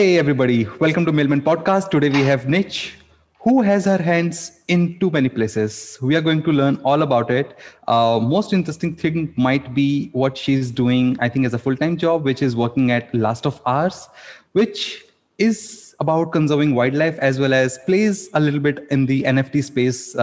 Hey everybody, welcome to Mailman Podcast. Today we have Nich, who has her hands in too many places. We are going to learn all about it. Most interesting thing might be what she's doing, I think, as a full-time job, which is working at Last of Ours, which is about conserving wildlife as well as plays a little bit in the NFT space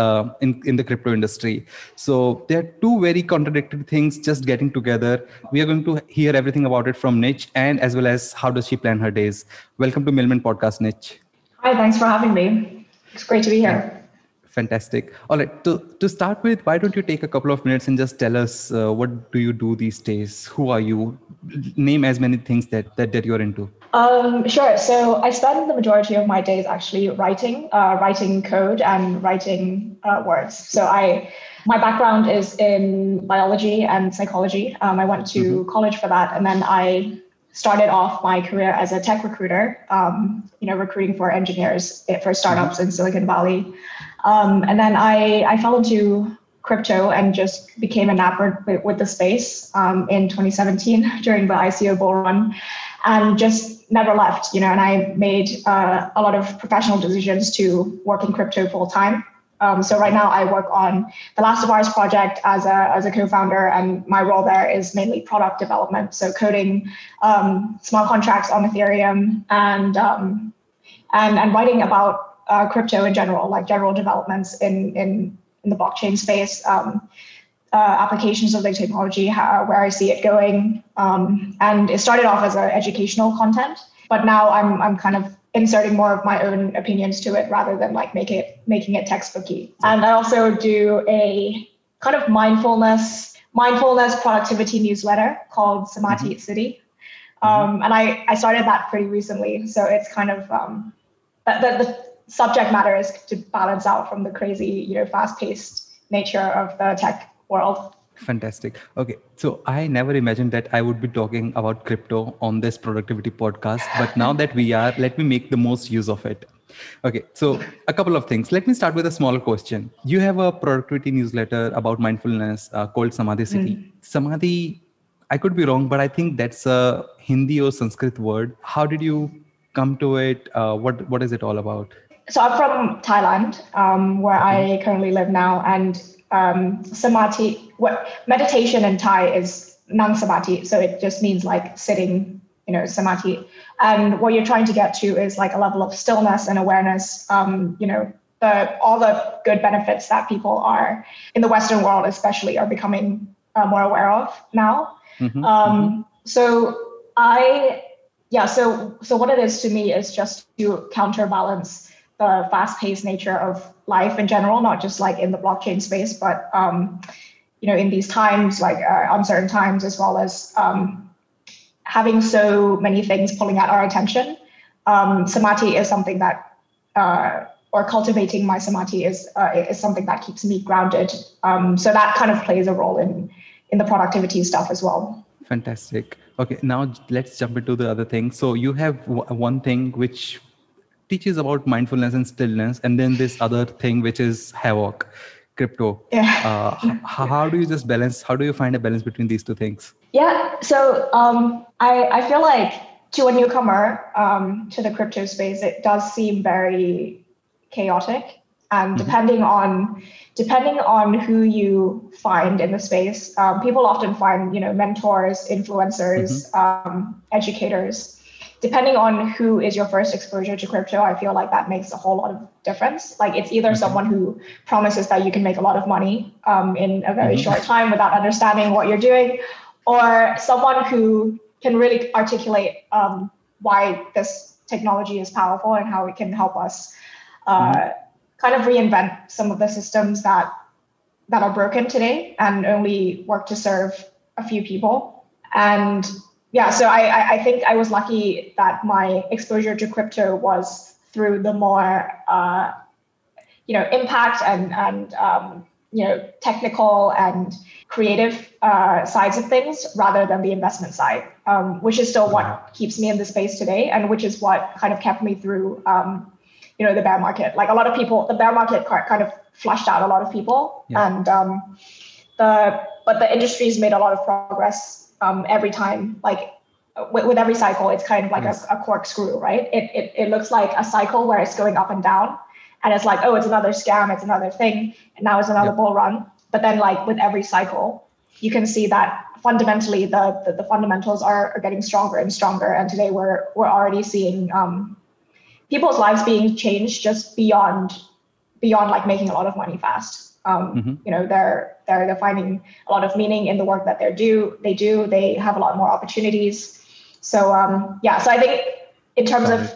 in the crypto industry. So there are two very contradictory things just getting together. We are going to hear everything about it from Nich, and as well as how does she plan her days. Welcome to Mailman Podcast, Nich. Hi, thanks for having me. It's great to be here. Fantastic. All right. To start with, why don't you take a couple of minutes and just tell us what do you do these days? Who are you? Name as many things that you're into. Sure. So I spend the majority of my days actually writing code and writing words. So my background is in biology and psychology. I went to college for that, and then I started off my career as a tech recruiter, recruiting for engineers for startups in Silicon Valley. And then I fell into crypto and just became enamored with the space in 2017 during the ICO bull run, and just never left, and I made a lot of professional decisions to work in crypto full time. So right now I work on the Last of Ours project as a co-founder, and my role there is mainly product development. So coding smart contracts on Ethereum and writing about crypto in general, like general developments in the blockchain space, applications of the technology, where I see it going. And it started off as educational content, but now I'm kind of inserting more of my own opinions to it rather than like making it textbooky. And I also do a kind of mindfulness productivity newsletter called Samadhi City. And I started that pretty recently. So it's kind of the subject matter is to balance out from the crazy, fast-paced nature of the tech world. Fantastic. Okay. So I never imagined that I would be talking about crypto on this productivity podcast, but now that we are, let me make the most use of it. Okay. So a couple of things. Let me start with a small question. You have a productivity newsletter about mindfulness called Samadhi City. Samadhi, I could be wrong, but I think that's a Hindi or Sanskrit word. How did you come to it? What is it all about? So I'm from Thailand, where I currently live now, and samadhi, meditation in Thai is non-samadhi, so it just means like sitting, samadhi. And what you're trying to get to is like a level of stillness and awareness. All the good benefits that people are in the Western world, especially, are becoming more aware of now. So what it is to me is just to counterbalance the fast-paced nature of life in general, not just like in the blockchain space, but in these times, like uncertain times, as well as having so many things pulling at our attention. Samadhi is something that, or cultivating my samadhi is something that keeps me grounded. So that kind of plays a role in the productivity stuff as well. Fantastic. Okay, now let's jump into the other thing. So you have one thing which teaches about mindfulness and stillness, and then this other thing which is havoc, crypto. How do you just balance? How do you find a balance between these two things? Yeah, so I feel like to a newcomer to the crypto space, it does seem very chaotic, and depending on who you find in the space, people often find mentors, influencers, educators. Depending on who is your first exposure to crypto, I feel like that makes a whole lot of difference. Like it's either someone who promises that you can make a lot of money in a very short time without understanding what you're doing, or someone who can really articulate why this technology is powerful and how it can help us kind of reinvent some of the systems that are broken today and only work to serve a few people. And yeah, so I think I was lucky that my exposure to crypto was through the more, impact and technical and creative sides of things rather than the investment side, which is still what keeps me in the space today, and which is what kind of kept me through, the bear market. Like a lot of people, the bear market kind of flushed out a lot of people, and but the industry's made a lot of progress every time, like with every cycle, it's kind of like a corkscrew, right? It looks like a cycle where it's going up and down, and it's like, oh, it's another scam, it's another thing, and now it's another bull run. But then, like with every cycle, you can see that fundamentally the fundamentals are getting stronger and stronger. And today we're already seeing people's lives being changed just beyond like making a lot of money fast. You know, they're finding a lot of meaning in the work that they do. They have a lot more opportunities. So so I think in terms of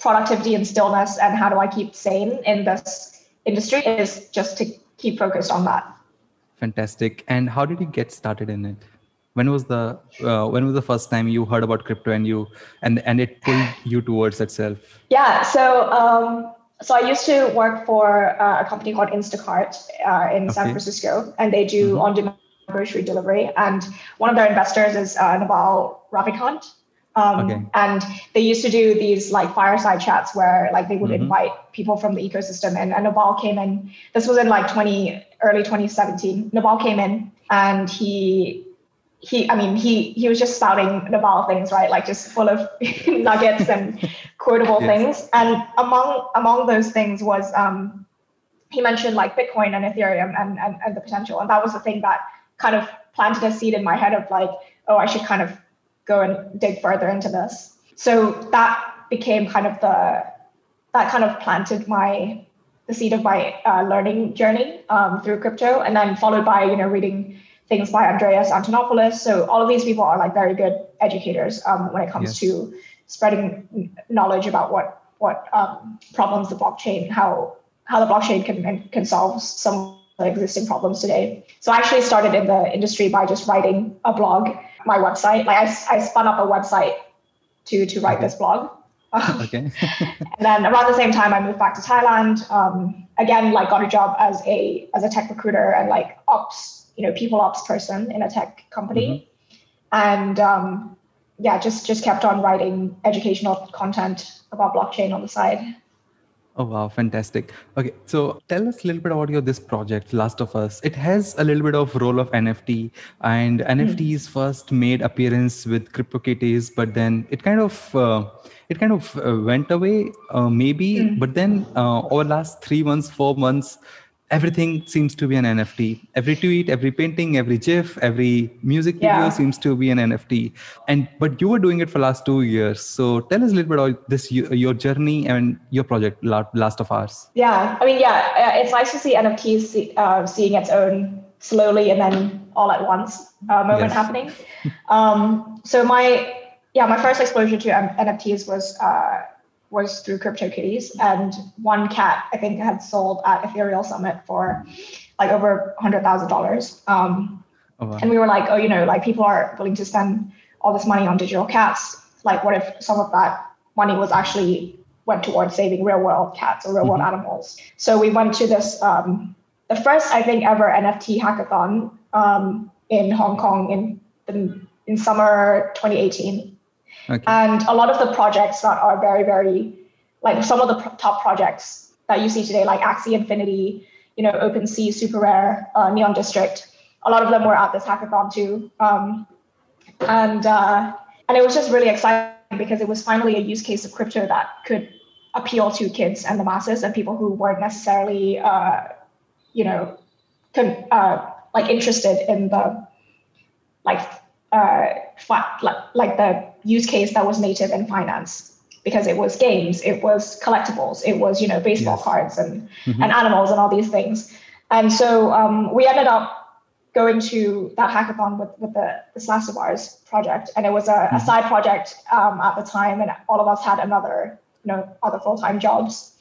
productivity and stillness and how do I keep sane in this industry is just to keep focused on that. Fantastic. And how did you get started in it? When was the first time you heard about crypto and you and it pulled you towards itself? Yeah. So I used to work for a company called Instacart in San Francisco, and they do on-demand grocery delivery. And one of their investors is Naval Ravikant. And they used to do these like fireside chats where like they would invite people from the ecosystem. And Naval came in. This was in like early 2017. Naval came in and he was just spouting Naval things, right? Like just full of nuggets and quotable things. And among those things was he mentioned like Bitcoin and Ethereum and the potential. And that was the thing that kind of planted a seed in my head of like, oh, I should kind of go and dig further into this. So that became kind of planted the seed of my learning journey through crypto, and then followed by, you know, reading things by Andreas Antonopoulos. So all of these people are like very good educators when it comes to spreading knowledge about what problems the blockchain, how the blockchain can solve some existing problems today. So I actually started in the industry by just writing a blog, my website. Like I spun up a website to write this blog. And then around the same time, I moved back to Thailand. Again, like got a job as a tech recruiter and like ops, you know, people ops person in a tech company, and just kept on writing educational content about blockchain on the side. Oh wow, fantastic! Okay, so tell us a little bit about this project, Last of Us. It has a little bit of role of NFT, and NFTs first made appearance with CryptoKitties, but then it kind of went away, maybe. But then over last 3 months, 4 months, everything seems to be an NFT. Every tweet, every painting, every GIF, every music video seems to be an NFT. But you were doing it for the last 2 years. So tell us a little bit about this, your journey and your project, Last of Ours. Yeah, I mean, it's nice to see NFTs seeing its own slowly and then all at once moment happening. So my first exposure to NFTs was through CryptoKitties, and one cat I think had sold at Ethereal Summit for like over $100,000. And we were like, oh, you know, like people are willing to spend all this money on digital cats. Like what if some of that money was actually went towards saving real world cats or real world animals? So we went to this, the first I think ever NFT hackathon in Hong Kong in summer 2018. Okay. And a lot of the projects that are very, very, like some of the top projects that you see today, like Axie Infinity, you know, OpenSea, Super Rare, Neon District, a lot of them were at this hackathon too. And it was just really exciting because it was finally a use case of crypto that could appeal to kids and the masses and people who weren't necessarily, interested in the, the use case that was native in finance, because it was games, it was collectibles, it was, you know, baseball cards and animals and all these things. And so we ended up going to that hackathon with this Last of Ours project, and it was a side project at the time, and all of us had other full-time jobs,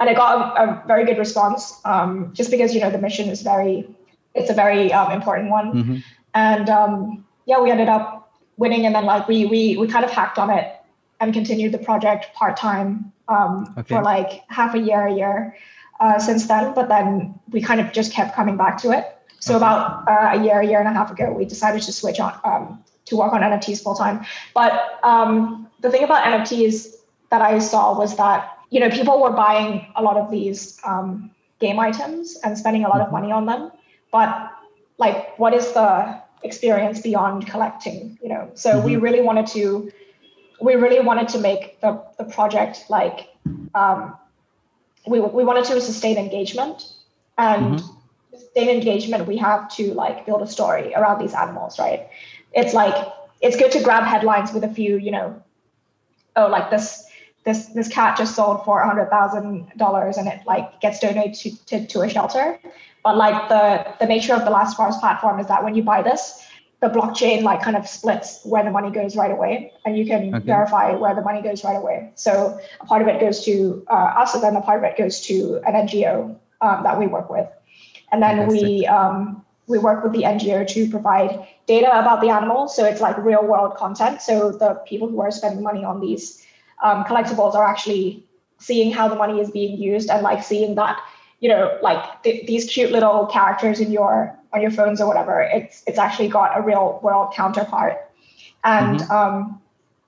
and it got a very good response just because, you know, the mission is a very important one. And we ended up winning, and then like we kind of hacked on it and continued the project part-time for like half a year since then. But then we kind of just kept coming back to it. So about a year and a half ago, we decided to switch on to work on NFTs full-time. But the thing about NFTs that I saw was that, you know, people were buying a lot of these game items and spending a lot of money on them. But like, what is the experience beyond collecting, you know. So we really wanted to make the project like we wanted to sustain engagement, and to sustain engagement we have to like build a story around these animals, right? It's like, it's good to grab headlines with a few, you know, oh, like this cat just sold for $100,000 and it like gets donated to a shelter. But like the nature of the Last of Ours platform is that when you buy this, the blockchain like kind of splits where the money goes right away, and you can verify where the money goes right away. So a part of it goes to us, and then a part of it goes to an NGO that we work with. And then we work with the NGO to provide data about the animals. So it's like real world content. So the people who are spending money on these collectibles are actually seeing how the money is being used, and like seeing that, you know, like these cute little characters in on your phones or whatever, it's actually got a real world counterpart. And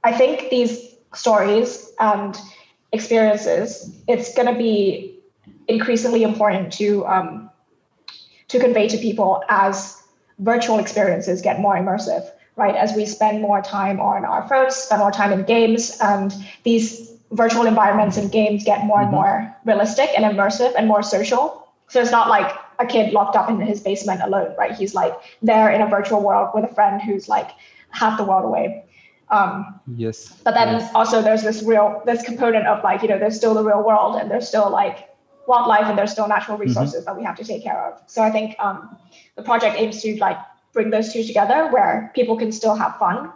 I think these stories and experiences, it's going to be increasingly important to convey to people as virtual experiences get more immersive, right? As we spend more time on our phones, spend more time in games, and these virtual environments and games get more and more realistic and immersive and more social. So it's not like a kid locked up in his basement alone, right? He's like there in a virtual world with a friend who's like half the world away. But then also there's this component of like, you know, there's still the real world, and there's still like wildlife, and there's still natural resources that we have to take care of. So I think the project aims to like bring those two together, where people can still have fun,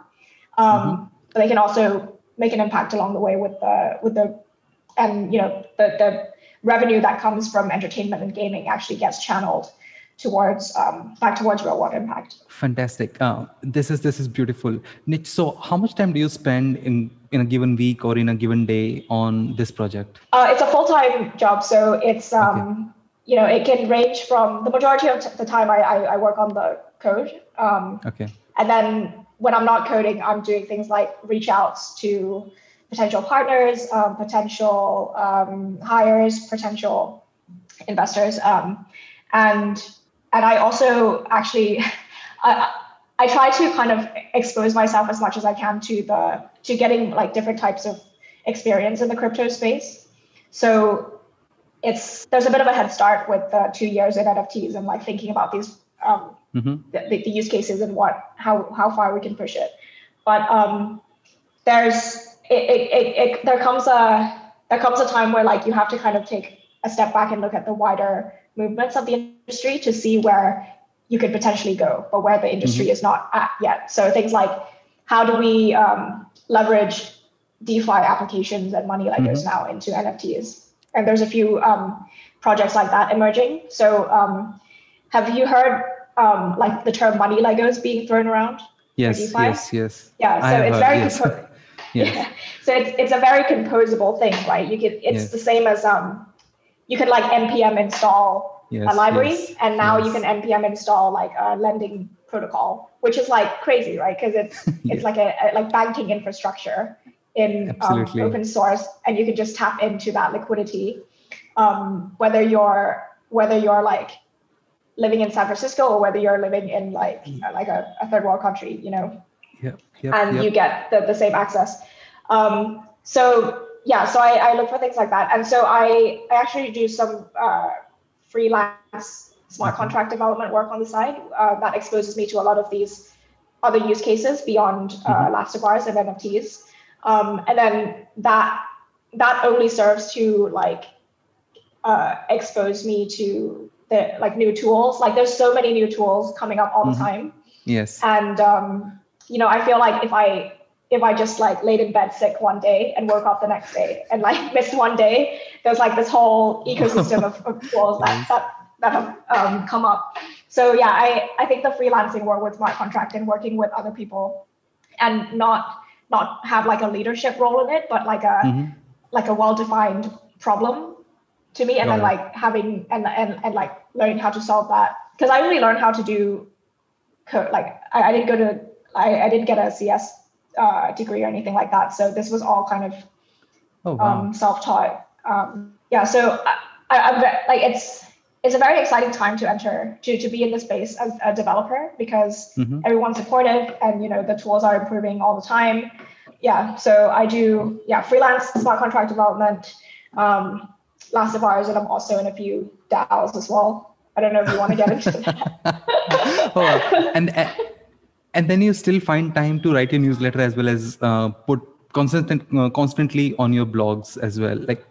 but they can also make an impact along the way with the revenue that comes from entertainment and gaming actually gets channeled towards back towards real world impact. Fantastic. This is beautiful. Nich, so how much time do you spend in a given week or in a given day on this project? It's a full-time job. So it's, you know, it can range from the majority of the time I work on the code. And then when I'm not coding, I'm doing things like reach outs to potential partners, potential hires, potential investors. And I also actually, I try to kind of expose myself as much as I can to getting like different types of experience in the crypto space. So there's a bit of a head start with the 2 years in NFTs and like thinking about these the use cases and how far we can push it. But there comes a time where like you have to kind of take a step back and look at the wider movements of the industry to see where you could potentially go, but where the industry is not at yet. So things like, how do we leverage DeFi applications and money ledgers now into NFTs? And there's a few projects like that emerging. So have you heard like the term money Legos being thrown around? Yes. Yeah, so it's very so it's a very composable thing, right? You can the same as you can like npm install a library, and now you can npm install like a lending protocol, which is like crazy, right? Because it's like a like banking infrastructure in open source, and you can just tap into that liquidity, whether you're like living in San Francisco or whether you're living in like a third world country, you know, you get the same access. So I look for things like that. And so I actually do some freelance smart contract development work on the side that exposes me to a lot of these other use cases beyond Last of Ours and NFTs. And then that only serves to like expose me to the like new tools. Like there's so many new tools coming up all the time. Yes. And you know, I feel like if I just like laid in bed sick one day and woke up the next day and like missed one day, there's like this whole ecosystem of tools that have come up. So yeah, I think the freelancing work with smart contract and working with other people, and not have like a leadership role in it, but like a well-defined problem to me, and then like having and like learning how to solve that, because I only learned how to do code. Like I didn't get a CS degree or anything like that, so this was all kind of self-taught. So I'm like, it's it's a very exciting time to enter, to be in the space as a developer, because everyone's supportive and, you know, the tools are improving all the time. Yeah, so I do, freelance smart contract development, Last of Ours, and I'm also in a few DAOs as well. I don't know if you want to get into that. Oh, and then you still find time to write your newsletter as well as put constantly on your blogs as well. Like,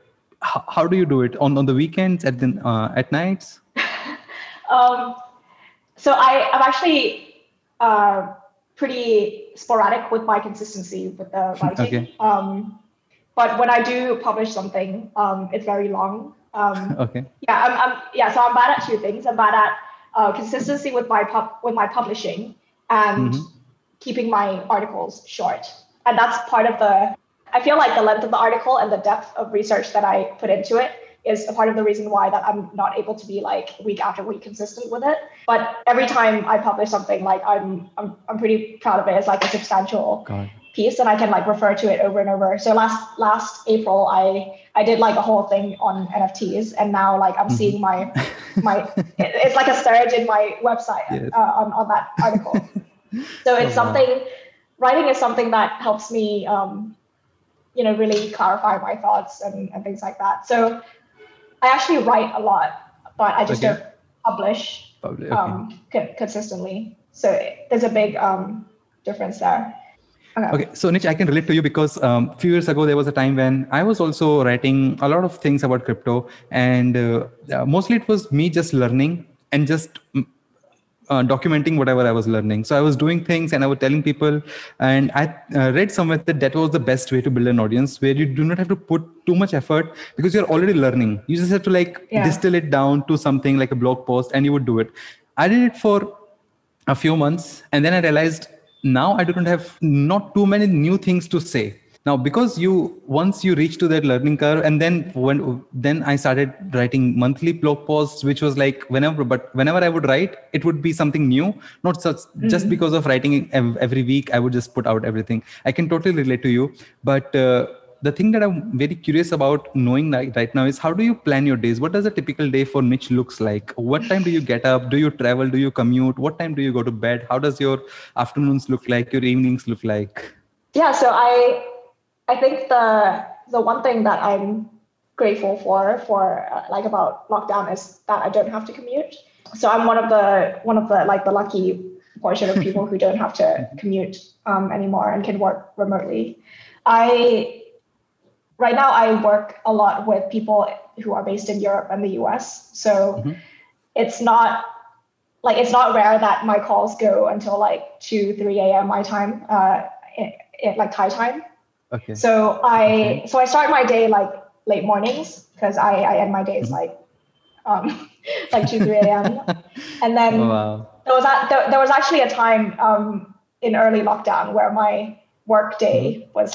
how do you do it? On the weekends, at nights? So I'm actually pretty sporadic with my consistency with the writing. Okay. But when I do publish something, it's very long. Okay. Yeah, so I'm bad at two things. I'm bad at consistency with my publishing and keeping my articles short. And that's part of I feel like the length of the article and the depth of research that I put into it is a part of the reason why that I'm not able to be like week after week consistent with it. But every time I publish something, like I'm pretty proud of it. It's like a substantial piece, and I can like refer to it over and over. So last April, I did like a whole thing on NFTs, and now like I'm seeing my it's like a surge in my website on that article. So it's writing is something that helps me, really clarify my thoughts and things like that. So I actually write a lot, but I just don't publish consistently. So there's a big difference there. Okay. So Nich, I can relate to you because a few years ago, there was a time when I was also writing a lot of things about crypto, and mostly it was me just learning and just documenting whatever I was learning. So I was doing things and I was telling people, and I read somewhere that was the best way to build an audience, where you do not have to put too much effort because you're already learning. You just have to distill it down to something like a blog post, and you would do it. I did it for a few months, and then I realized, now I don't have not too many new things to say. Now, because once you reach to that learning curve, and then I started writing monthly blog posts, which was whenever I would write, it would be something new, not just because of writing every week, I would just put out everything. I can totally relate to you. But the thing that I'm very curious about knowing right now is, how do you plan your days? What does a typical day for Nich looks like? What time do you get up? Do you travel? Do you commute? What time do you go to bed? How does your afternoons look like? Your evenings look like? Yeah, so I think the one thing that I'm grateful for about lockdown is that I don't have to commute. So I'm one of the lucky portion of people who don't have to commute anymore and can work remotely. Right now I work a lot with people who are based in Europe and the US. So it's not rare that my calls go until 2-3 a.m. my time, Thai time. Okay. So I start my day late mornings, because I end my days 2-3 a.m. And then there was actually a time in early lockdown where my work day was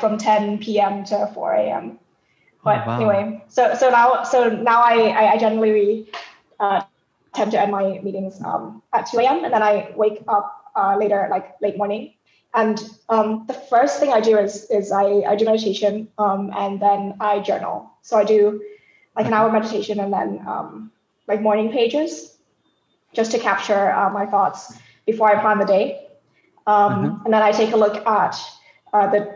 from 10 p.m. to 4 a.m. But anyway, so now I generally tend to end my meetings at 2 a.m. and then I wake up later, late morning. And the first thing I do is I do meditation, and then I journal. So I do an hour meditation, and then morning pages, just to capture my thoughts before I plan the day. And then I take a look at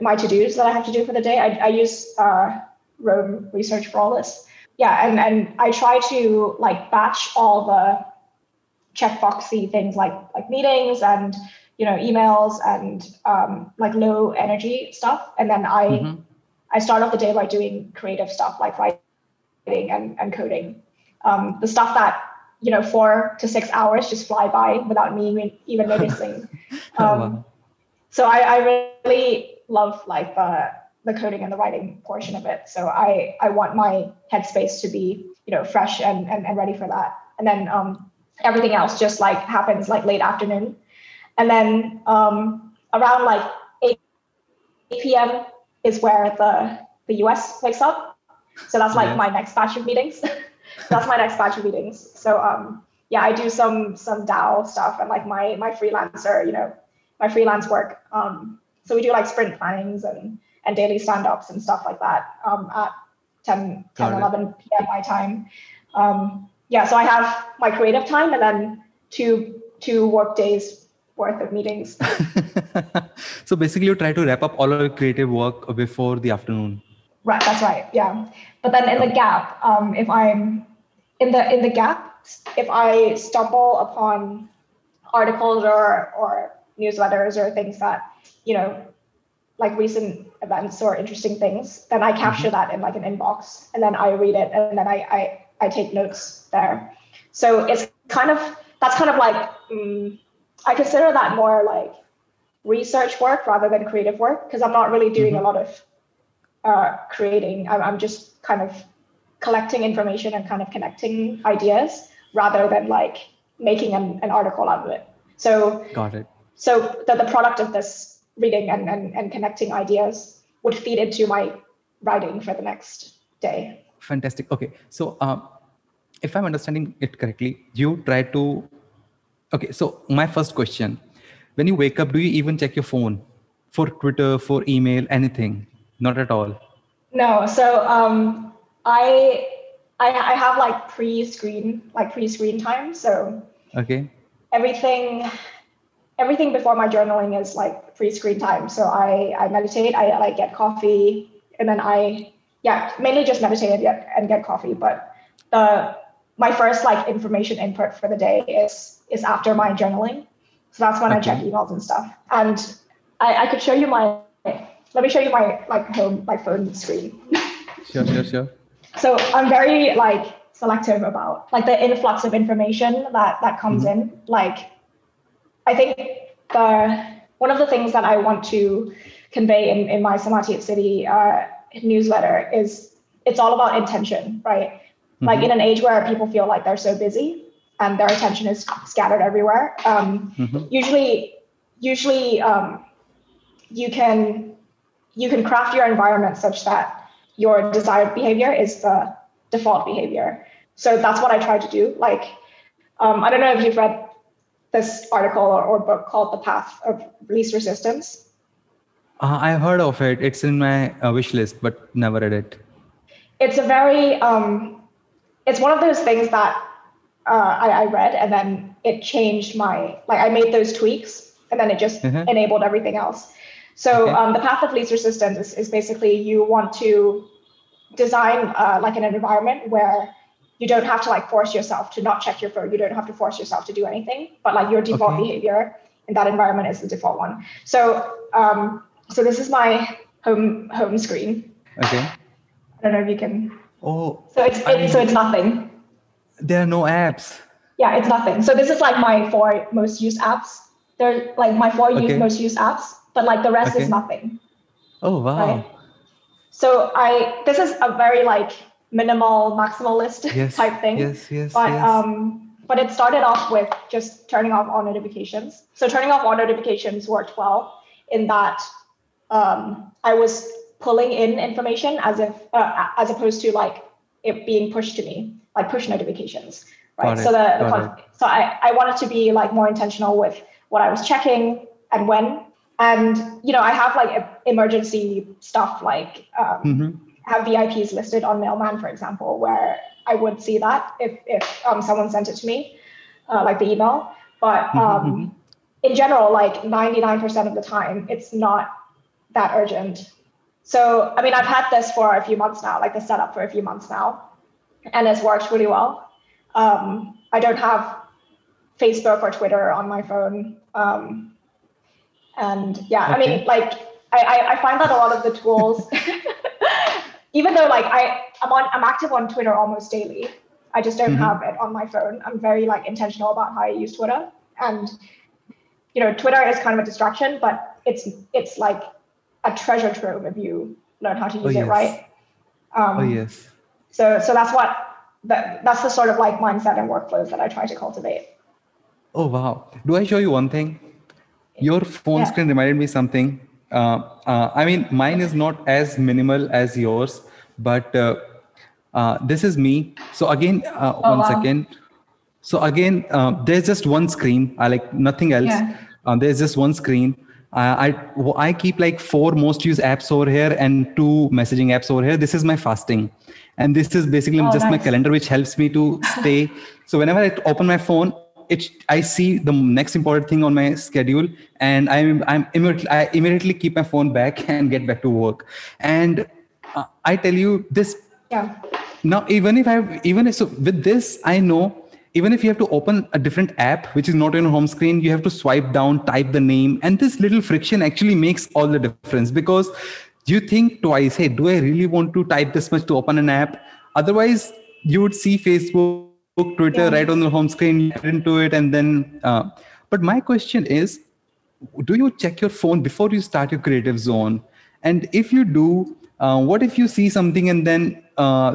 my to-dos that I have to do for the day. I use Roam Research for all this. Yeah, and I try to batch all the checkboxy things like meetings and emails and low energy stuff. And then I start off the day by doing creative stuff like writing and coding. The stuff that, 4 to 6 hours just fly by without me even noticing. So I really love the coding and the writing portion of it. So I want my headspace to be, fresh and ready for that. And then everything else just happens late afternoon. And then around 8 p.m. is where the US wakes up. So that's my next batch of meetings. So I do some DAO stuff and my freelancer, my freelance work. So we do sprint plannings and daily stand-ups and stuff like that at 10, 11 p.m. my time. So I have my creative time and then two work days worth of meetings. So basically you try to wrap up all of your creative work before the afternoon. Right. That's right. Yeah. But then in the gap, if I'm in the gap, if I stumble upon articles or newsletters or things that, you know, like recent events or interesting things, then I capture that in like an inbox and then I read it and then I take notes there. So it's kind of, that's kind of like, I consider that more like research work rather than creative work, because I'm not really doing a lot of creating. I'm just kind of collecting information and kind of connecting ideas rather than like making an article out of it. So got it. So the product of this reading and connecting ideas would feed into my writing for the next day. Fantastic. Okay. So if I'm understanding it correctly, you try to... Okay. So my first question, when you wake up, do you even check your phone for Twitter, for email, anything? Not at all. No. So I have like pre-screen time. So okay. Everything before my journaling is like pre-screen time. So I meditate, I like get coffee, and then mainly just meditate and get coffee. But my first like information input for the day is after my journaling. So that's when I check emails and stuff. And I could show you my like home, my phone screen. Sure. So I'm very like selective about like the influx of information that comes in. Like I think one of the things that I want to convey in my Samadhi City newsletter is it's all about intention, right? Mm-hmm. Like in an age where people feel like they're so busy and their attention is scattered everywhere. Usually, you can craft your environment such that your desired behavior is the default behavior. So that's what I try to do. Like, I don't know if you've read this article or book called The Path of Least Resistance. I heard of it. It's in my wish list, but never read it. It's a very, it's one of those things that I read and then it changed I made those tweaks and then it just enabled everything else. So the path of least resistance is basically you want to design like an environment where you don't have to like force yourself to not check your phone. You don't have to force yourself to do anything, but like your default behavior in that environment is the default one. So, so this is my home screen. Okay. I don't know if you can. Oh. So it's nothing. There are no apps. Yeah, it's nothing. So this is like my 4 most used apps. They're like my 4 most used apps, but like the rest is nothing. Oh wow. Right? So this is a very like minimal maximalist type thing. Yes. But it started off with just turning off all notifications. So turning off all notifications worked well in that I was pulling in information as opposed to like it being pushed to me, like push notifications, right? So I wanted to be like more intentional with what I was checking and when. And you know, I have like emergency stuff, like have VIPs listed on Mailman, for example, where I would see that if someone sent it to me, like the email. But in general, like 99% of the time, it's not that urgent. So, I mean, I've had this for a few months now, like the setup for a few months now, and it's worked really well. I don't have Facebook or Twitter on my phone. I mean, like I find that a lot of the tools, even though like I'm active on Twitter almost daily, I just don't have it on my phone. I'm very like intentional about how I use Twitter, and you know, Twitter is kind of a distraction, but it's like a treasure trove if you learn how to use it right. So that's the sort of like mindset and workflows that I try to cultivate. Oh wow! Do I show you one thing? Your phone screen reminded me something. I mean, mine is not as minimal as yours, but this is me. So again, there's just one screen. I like nothing else. There's just one screen I keep like 4 most used apps over here and 2 messaging apps over here. This is my fasting. And this is basically my calendar, which helps me to stay. So whenever I open my phone, I see the next important thing on my schedule, and I immediately keep my phone back and get back to work. And I tell you this. Yeah. Now, with this, I know even if you have to open a different app, which is not on your home screen, you have to swipe down, type the name. And this little friction actually makes all the difference, because you think twice, hey, do I really want to type this much to open an app? Otherwise, you would see Facebook, Twitter, right on the home screen, into it. And then, but my question is, do you check your phone before you start your creative zone? And if you do, what if you see something and then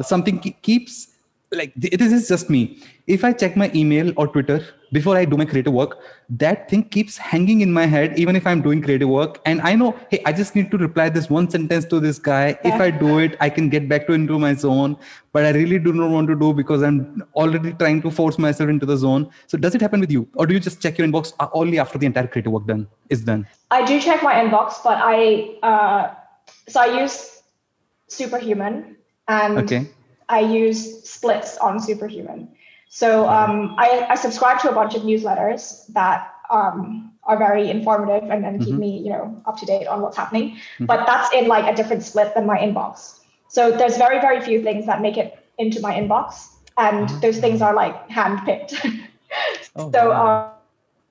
something keeps, like, this is just me. If I check my email or Twitter before I do my creative work, that thing keeps hanging in my head, even if I'm doing creative work. And I know, hey, I just need to reply this one sentence to this guy. Yeah. If I do it, I can get back into my zone, but I really do not want to do because I'm already trying to force myself into the zone. So does it happen with you? Or do you just check your inbox only after the entire creative work is done? I do check my inbox, but I use Superhuman and I use splits on Superhuman. So I subscribe to a bunch of newsletters that are very informative and keep me, up to date on what's happening. Mm-hmm. But that's in like a different split than my inbox. So there's very, very few things that make it into my inbox, and those things are like handpicked. If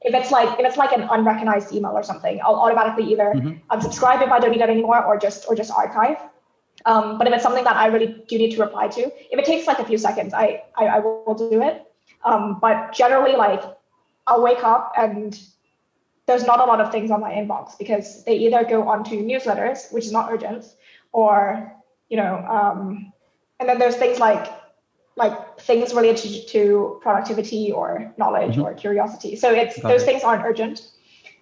it's like an unrecognized email or something, I'll automatically either unsubscribe if I don't need it anymore, or just archive. But if it's something that I really do need to reply to, if it takes like a few seconds, I will do it. But generally, like, I'll wake up and there's not a lot of things on my inbox because they either go onto newsletters, which is not urgent, or, and then there's things like things related to productivity or knowledge or curiosity. So it's things aren't urgent,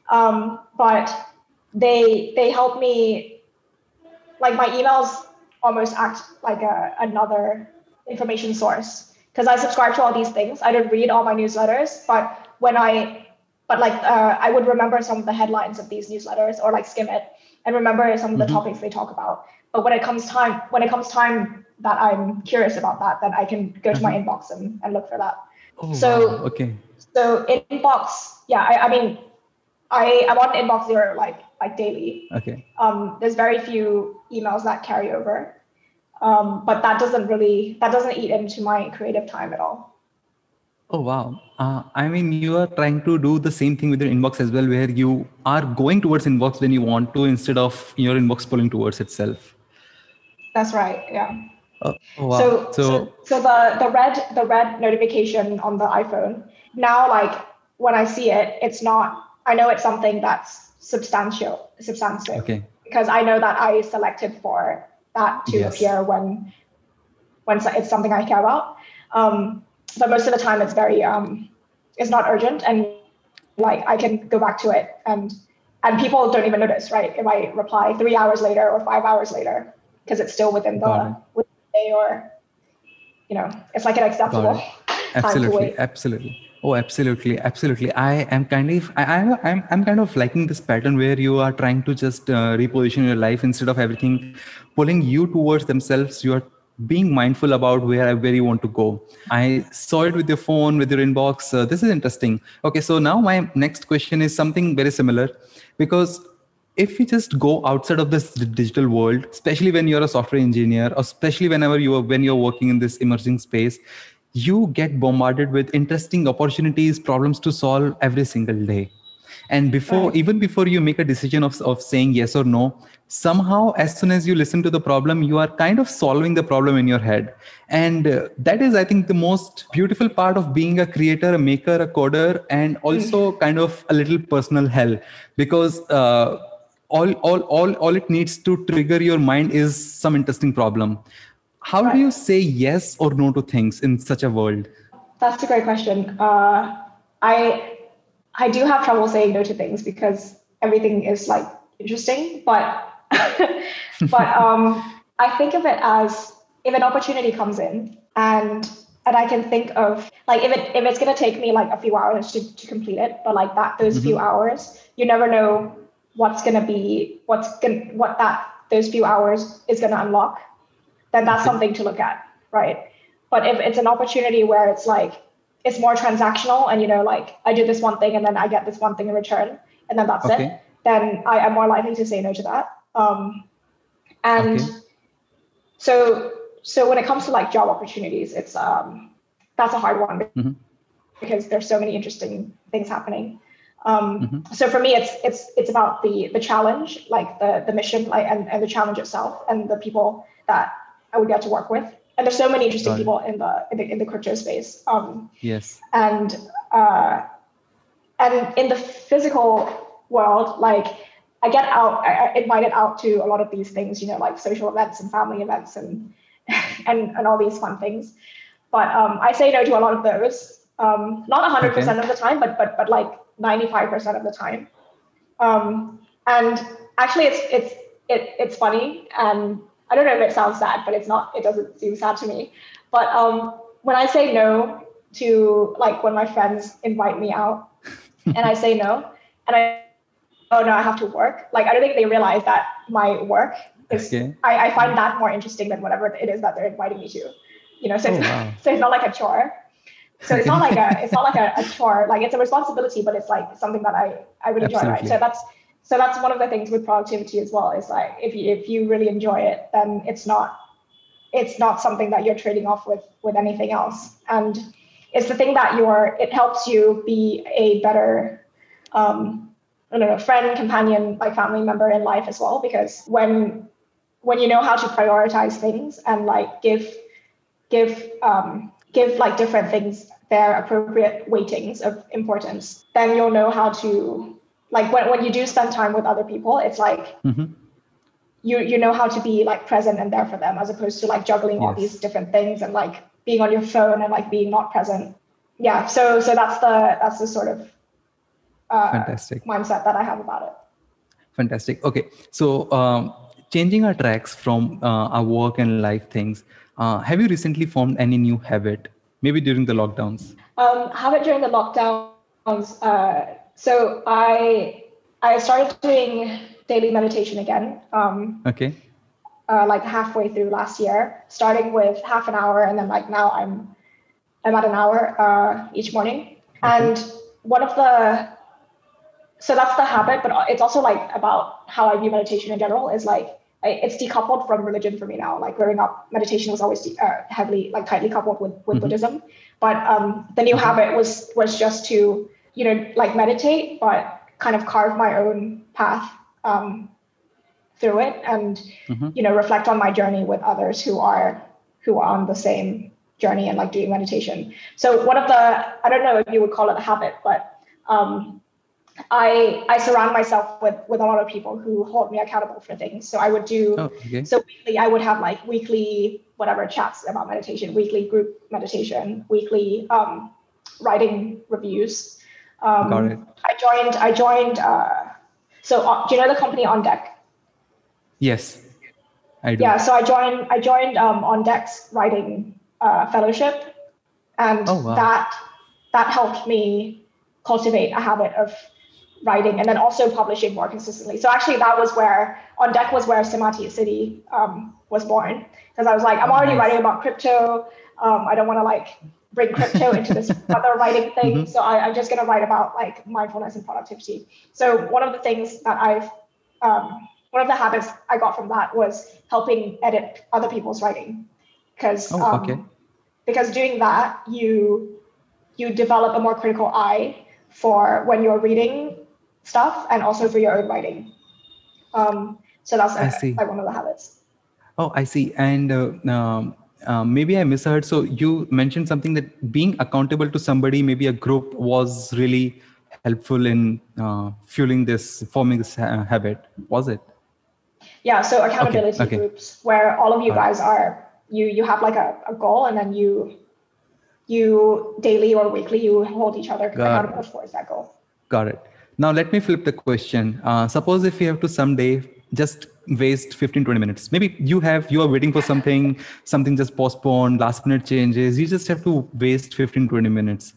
but they help me. Like, my emails almost act like another information source because I subscribe to all these things. I don't read all my newsletters, but I would remember some of the headlines of these newsletters or like skim it and remember some of the topics they talk about. But when it comes time that I'm curious about that, then I can go to my inbox and look for that. So inbox, I'm on inbox zero like daily. There's very few emails that carry over, but that doesn't eat into my creative time at all. Oh, wow. You are trying to do the same thing with your inbox as well, where you are going towards inbox when you want to, instead of your inbox pulling towards itself. That's right. Yeah. Oh, wow. So the red notification on the iPhone now, like, when I see it, I know it's something that's substantive, because I know that I selected for that to appear when it's something I care about. But most of the time it's very, it's not urgent, and like, I can go back to it and people don't even notice, right? If I reply 3 hours later or 5 hours later, because it's still within the day, or, it's like an acceptable time to wait. Absolutely. Oh, absolutely. Absolutely. I'm kind of liking this pattern where you are trying to just reposition your life. Instead of everything pulling you towards themselves, you are being mindful about where you want to go. I saw it with your phone, with your inbox. This is interesting. Okay. So now my next question is something very similar, because if you just go outside of this digital world, especially when you're a software engineer, or especially when you're working in this emerging space, you get bombarded with interesting opportunities, problems to solve every single day. And even before you make a decision of saying yes or no, somehow, as soon as you listen to the problem, you are kind of solving the problem in your head. And that is, I think, the most beautiful part of being a creator, a maker, a coder, and also kind of a little personal hell, because all it needs to trigger your mind is some interesting problem. How do you say yes or no to things in such a world? That's a great question. I do have trouble saying no to things because everything is like interesting, but I think of it as, if an opportunity comes in and I can think of, like, if it's going to take me like a few hours to complete it, but like those few hours, you never know what those few hours is going to unlock, then that's something to look at, right? But if it's an opportunity where it's like, it's more transactional and, you know, like I do this one thing and then I get this one thing in return and then that's it, then I am more likely to say no to that. So when it comes to like job opportunities, it's that's a hard one because there's so many interesting things happening. So for me, it's about the challenge, like the mission, like and the challenge itself, and the people that I would get to work with. And there's so many interesting people in the crypto space. And in the physical world, like I get out, I invited out to a lot of these things, you know, like social events and family events and all these fun things. But I say no to a lot of those. Not 100% of the time, but like 95% of the time. And actually, it's funny, and I don't know if it sounds sad, but it's not. It doesn't seem sad to me. But when I say no to, like, when my friends invite me out, and I say no, and I have to work. Like, I don't think they realize that my work is. Okay. I find that more interesting than whatever it is that they're inviting me to. You know, so so it's not like a chore. So it's not like a chore. Like, it's a responsibility, but it's like something that I really enjoy, right? So that's one of the things with productivity as well. Is like if you really enjoy it, then it's not something that you're trading off with anything else. And it's the thing that it helps you be a better friend, companion, like family member in life as well. Because when you know how to prioritize things and like give like different things their appropriate weightings of importance, then you'll know how to, like, when you do spend time with other people, it's like you know how to be like present and there for them, as opposed to like juggling all these different things and like being on your phone and like being not present. Yeah. So that's the sort of fantastic mindset that I have about it. Fantastic. Okay. So changing our tracks from our work and life things, have you recently formed any new habit, maybe during the lockdowns? Habit during the lockdowns. So I started doing daily meditation again. Like halfway through last year, starting with half an hour, and then like now I'm at an hour each morning. And so that's the habit, but it's also like about how I view meditation in general is like, it's decoupled from religion for me now. Like growing up, meditation was always heavily, like tightly coupled with Buddhism. But the new habit was just to, you know, like meditate, but kind of carve my own path through it, and you know, reflect on my journey with others who are on the same journey and like doing meditation. So one of the, I don't know if you would call it a habit, but I surround myself with a lot of people who hold me accountable for things. So I would do, so weekly, I would have like weekly, whatever chats about meditation, weekly group meditation, weekly writing reviews. Got it. I joined, so do you know the company On Deck? Yes, I do. Yeah, so I joined On Deck's writing fellowship, and that helped me cultivate a habit of writing and then also publishing more consistently. So actually that was where On Deck was where Samadhi City was born, because I was like, I'm already writing about crypto. I don't want to like bring crypto into this other writing thing. So I'm just going to write about like mindfulness and productivity. So one of the things that one of the habits I got from that was helping edit other people's writing, because doing that, you develop a more critical eye for when you're reading stuff and also for your own writing. So that's like one of the habits. Oh, I see. And maybe I misheard. So you mentioned something that being accountable to somebody, maybe a group, was really helpful in forming this habit. Was it? Yeah. So accountability groups where all of you guys are, you have like a goal, and then you daily or weekly, you hold each other accountable towards that goal. Got it. Now let me flip the question. Suppose if you have to someday just waste 15-20 minutes, maybe you are waiting for something just postponed, last minute changes, you just have to waste 15-20 minutes.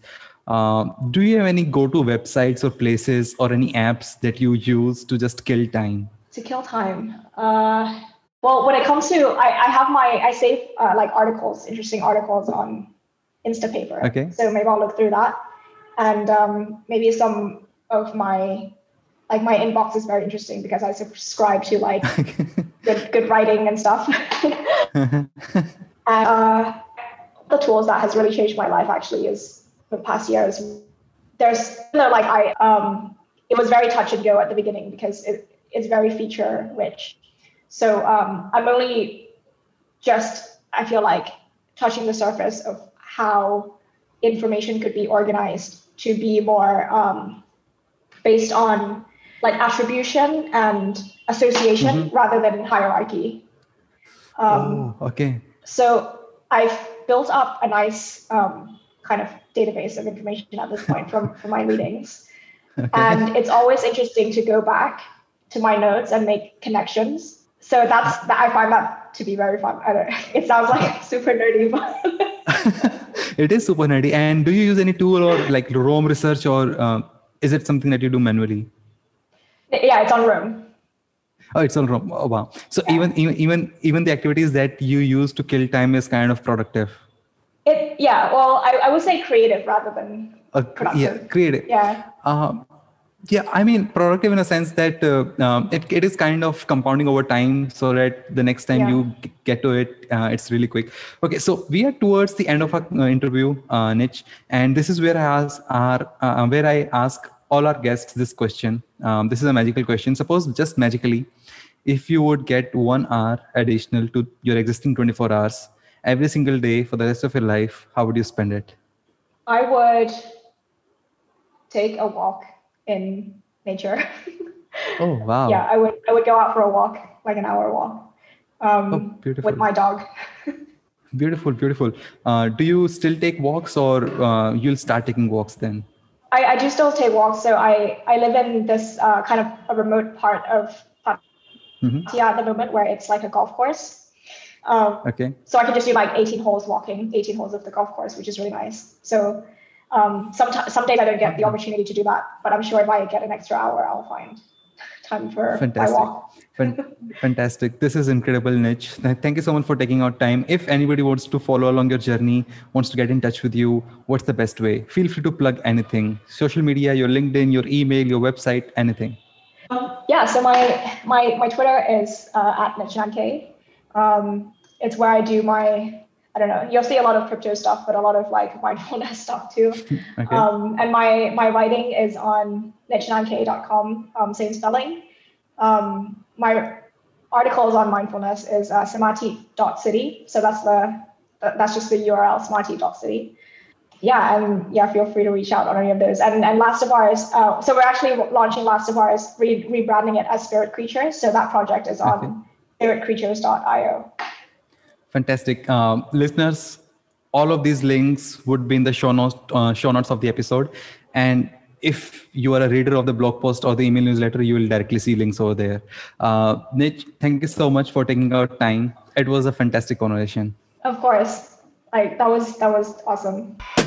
Do you have any go-to websites or places or any apps that you use to just kill time? To kill time? Well, when it comes to, I save like articles, interesting articles on Instapaper. Okay. So maybe I'll look through that. And maybe some of my, like my inbox is very interesting because I subscribe to like good writing and stuff. And, the tools that has really changed my life actually is the past years. It was very touch and go at the beginning because it's very feature rich. So I'm only just, I feel like, touching the surface of how information could be organized to be more based on like attribution and association rather than hierarchy. So I've built up a nice kind of database of information at this point from my readings. Okay. And it's always interesting to go back to my notes and make connections. So I find that to be very fun. I don't know. It sounds like super nerdy, but... It is super nerdy. And do you use any tool or like Roam Research or is it something that you do manually? Yeah, it's on Roam. Oh, it's on Roam. Oh, wow. So yeah. even the activities that you use to kill time is kind of productive. I would say creative rather than productive. Yeah, creative. Yeah. I mean, productive in a sense that it is kind of compounding over time so that the next time you get to it, it's really quick. Okay, so we are towards the end of our interview, Nich, and this is where I ask all our guests this question. This is a magical question. Suppose just magically, if you would get 1 hour additional to your existing 24 hours every single day for the rest of your life, how would you spend it? I would take a walk in nature. Oh, wow. Yeah, I would go out for a walk, like an hour walk, with my dog. Beautiful, beautiful. Do you still take walks or you'll start taking walks then? I do still take walks. So I live in this kind of a remote part of Pattaya at the moment where it's like a golf course. So I can just do like 18 holes of the golf course, which is really nice. So some days I don't get the opportunity to do that, but I'm sure if I get an extra hour, I'll find time for my walk. Fantastic. This is incredible, Nich. Thank you so much for taking out time. If anybody wants to follow along your journey, wants to get in touch with you, what's the best way? Feel free to plug anything, social media, your LinkedIn, your email, your website, anything. So my Twitter is @NichNanke. It's where I do my, I don't know, you'll see a lot of crypto stuff, but a lot of like mindfulness stuff too. Okay. And my writing is on nichnanke.com, same spelling. My articles on mindfulness is samadhi.city. So that's just the URL, samadhi.city. Yeah, and feel free to reach out on any of those. And Last of Ours, so we're actually launching Last of Ours, rebranding it as Spirit Creatures. So that project is on spiritcreatures.io. Fantastic. Listeners, all of these links would be in the show notes of the episode. And if you are a reader of the blog post or the email newsletter, you will directly see links over there. Nich, thank you so much for taking out time. It was a fantastic conversation. Of course. That was awesome.